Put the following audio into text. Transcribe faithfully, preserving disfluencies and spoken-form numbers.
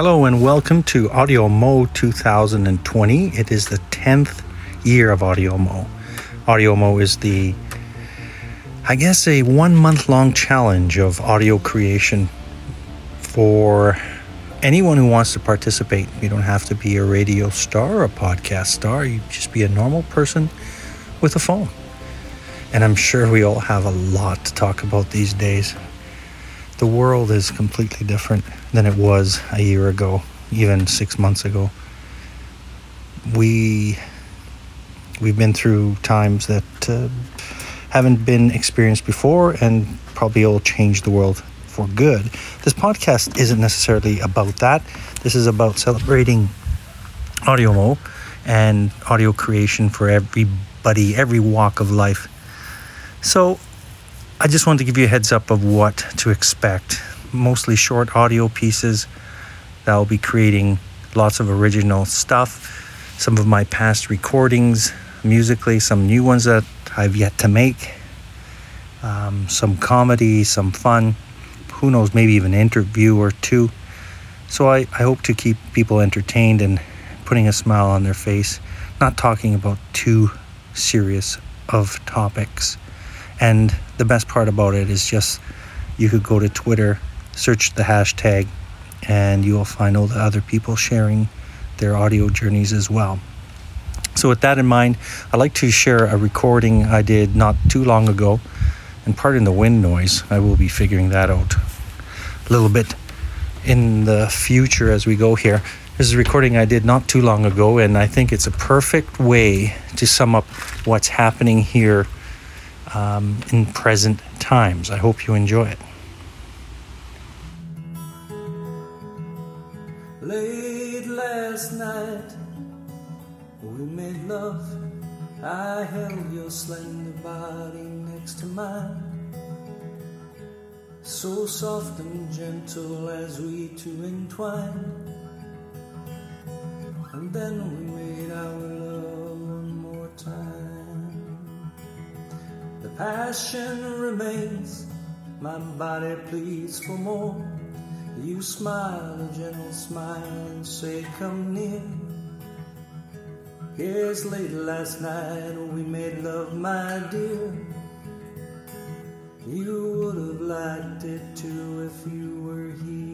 Hello and welcome to AudioMo two thousand twenty. It is the tenth year of AudioMo. AudioMo is the, I guess, a one month long challenge of audio creation for anyone who wants to participate. You don't have to be a radio star or a podcast star. You just be a normal person with a phone. And I'm sure we all have a lot to talk about these days. The world is completely different than it was a year ago, even six months ago. We, we've been through times that uh, haven't been experienced before and probably will change the world for good. This podcast isn't necessarily about that. This is about celebrating AudioMo and audio creation for everybody, every walk of life. So I just wanted to give you a heads up of what to expect. Mostly short audio pieces that I'll be creating, lots of original stuff, some of my past recordings musically, some new ones that I've yet to make, um, some comedy, some fun, who knows, maybe even an interview or two. So I, I hope to keep people entertained and putting a smile on their face, not talking about too serious of topics. And the best part about it is just you could go to Twitter, search the hashtag, and you'll find all the other people sharing their audio journeys as well. So with that in mind, I'd like to share a recording I did not too long ago. And pardon the wind noise, I will be figuring that out a little bit in the future as we go here. This is a recording I did not too long ago, and I think it's a perfect way to sum up what's happening here Um, in present times. I hope you enjoy it. Late last night we made love. I held your slender body next to mine, so soft and gentle as we two entwined. And then we made our love one more time. The passion remains, my body pleads for more. You smile, a gentle smile, and say, come near. Yes, late last night we made love, my dear. You would have liked it too if you were here.